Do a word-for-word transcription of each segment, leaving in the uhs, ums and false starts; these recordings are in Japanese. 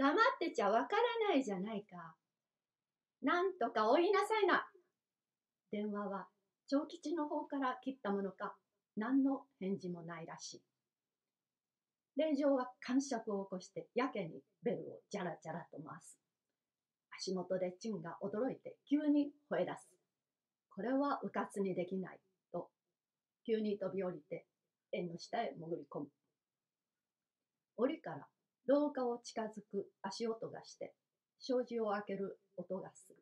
黙ってちゃわからないじゃないか。なんとかお言いなさいな。電話は長吉の方から切ったものか、何の返事もないらしい。令嬢は癇癪を起こしてやけにベルをジャラジャラと回す。足元でチンが驚いて急に吠え出す。これはうかつにできないと、急に飛び降りて縁の下へ潜り込む。檻から廊下を近づく足音がして、障子を開ける音がする。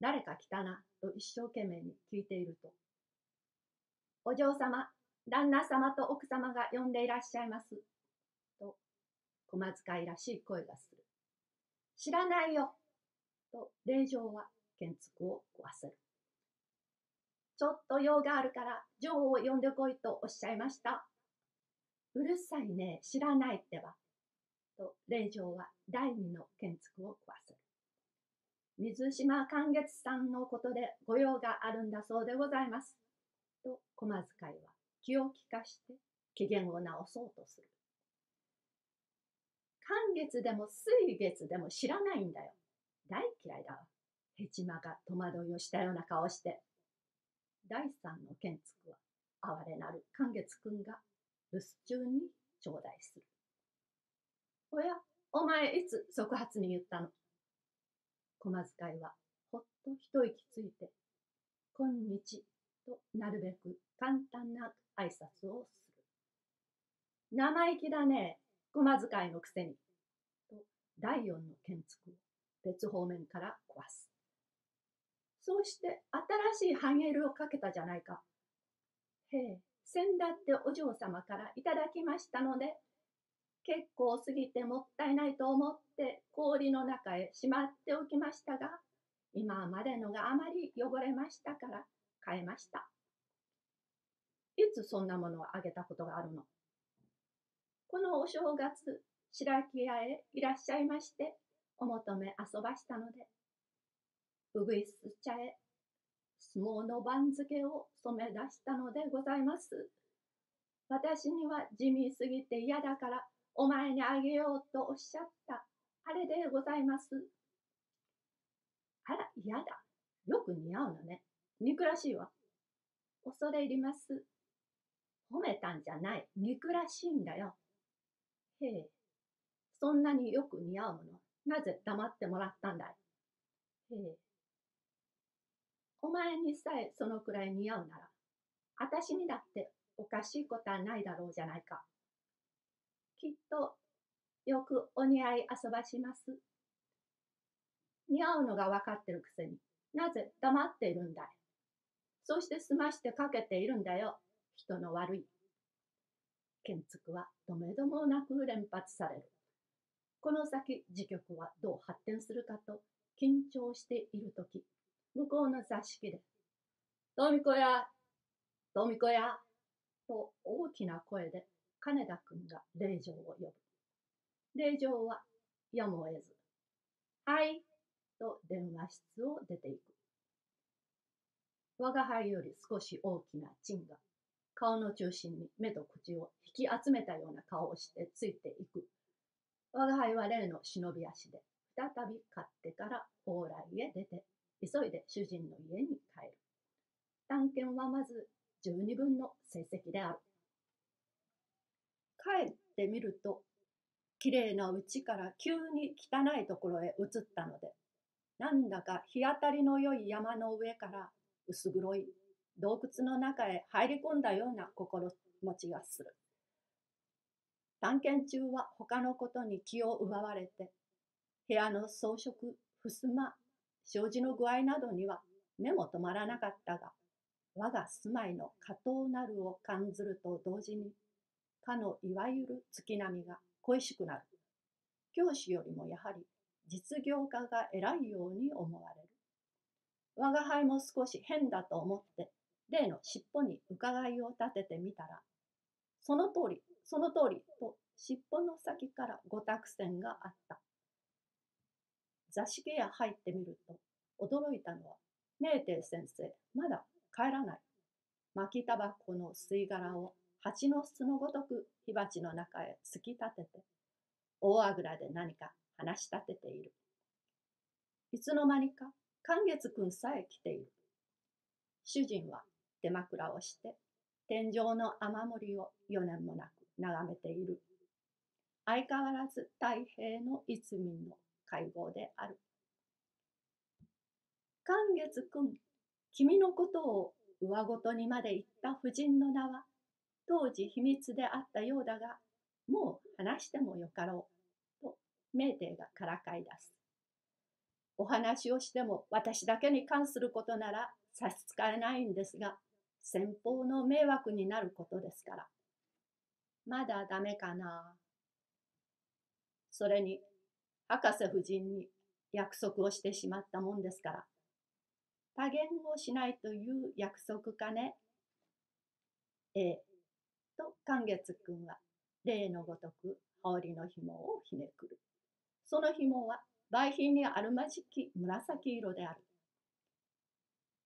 誰か来たなと一生懸命に聞いていると、お嬢様、旦那様と奥様が呼んでいらっしゃいます。と、小遣いらしい声がする。知らないよ。と、令嬢は建築を壊せる。ちょっと用があるから、女王を呼んでこいとおっしゃいました。うるさいね、知らないってば。と、令嬢は第二の建築を壊せる。水島寛月さんのことでご用があるんだそうでございます。と、小間遣いは気を利かして機嫌を直そうとする。寒月でも水月でも知らないんだよ。大嫌いだわ。ヘチマが戸惑いをしたような顔して。第三の建築は哀れなる寒月くんが留守中に頂戴する。おや、お前いつ即発に言ったの。小間遣いはほっと一息ついて、今日となるべく簡単な挨拶をする。生意気だね。小間遣いのくせに。と、第四の建築を別方面から壊す。そうして新しいハゲルをかけたじゃないか。へえ、先だってお嬢様からいただきましたので、結構過ぎてもったいないと思って氷の中へしまっておきましたが、今までのがあまり汚れましたから変えました。いつそんなものをあげたことがあるの。このお正月、白木屋へいらっしゃいまして、お求め遊ばしたので、うぐいす茶へ、相撲の番付を染め出したのでございます。私には地味すぎて嫌だから、お前にあげようとおっしゃった、あれでございます。あら、嫌だ。よく似合うのね。憎らしいわ。恐れ入ります。褒めたんじゃない。憎らしいんだよ。へえ、そんなによく似合うもの、なぜ黙ってもらったんだい。へえ、お前にさえそのくらい似合うなら、あたしにだっておかしいことはないだろうじゃないか。きっとよくお似合い遊ばします。似合うのが分かってるくせになぜ黙っているんだい。そして済ましてかけているんだよ、人の悪い。建築はとめどもなく連発される。この先、時局はどう発展するかと緊張しているとき、向こうの座敷で、富子屋、富子屋と大きな声で金田君が令嬢を呼ぶ。令嬢はやむを得ず、はい、と電話室を出ていく。我が輩より少し大きなチンが、顔の中心に目と口を引き集めたような顔をしてついていく。我が輩は例の忍び足で、再び買ってから往来へ出て、急いで主人の家に帰る。探検はまず十二分の成績である。帰ってみると、きれいなうちから急に汚いところへ移ったので、なんだか日当たりの良い山の上から薄黒い、洞窟の中へ入り込んだような心持ちがする。探検中は他のことに気を奪われて、部屋の装飾、襖、障子の具合などには目も止まらなかったが、我が住まいの下等なるを感ずると同時に、かのいわゆる月並みが恋しくなる。教師よりもやはり実業家が偉いように思われる。我が輩も少し変だと思って、例の尻尾に伺いを立ててみたら、その通り、その通りと尻尾の先からご託線があった。座敷へ入ってみると、驚いたのは、明帝先生、まだ帰らない。巻きタバコの吸い殻を蜂の巣のごとく火鉢の中へ突き立てて、大あぐらで何か話し立てている。いつの間にか寛月くんさえ来ている。主人は手枕をして天井の雨漏りを余念もなく眺めている。相変わらず太平の一民の会合である。寛月くん、君のことを上ごとにまで言った婦人の名は当時秘密であったようだが、もう話してもよかろうとメーテーがからかい出す。お話をしても私だけに関することなら差し支えないんですが、先方の迷惑になることですから。まだダメかな。それに博士夫人に約束をしてしまったもんですから、多言をしないという約束かね。ええ、と寛月くんは例のごとく羽織の紐をひねくる。その紐は梅品にあるまじき紫色である。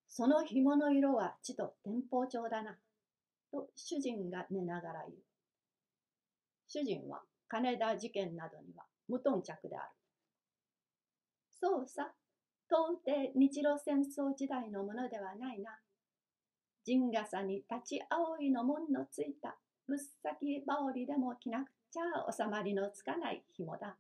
その紐の色はちと天保調だな、と主人が寝ながら言う。主人は金田事件などには無頓着である。そうさ、到底日露戦争時代のものではないな。陣笠に立ち青いの紋のついたぶっさき羽織でも着なくちゃ収まりのつかない紐だ。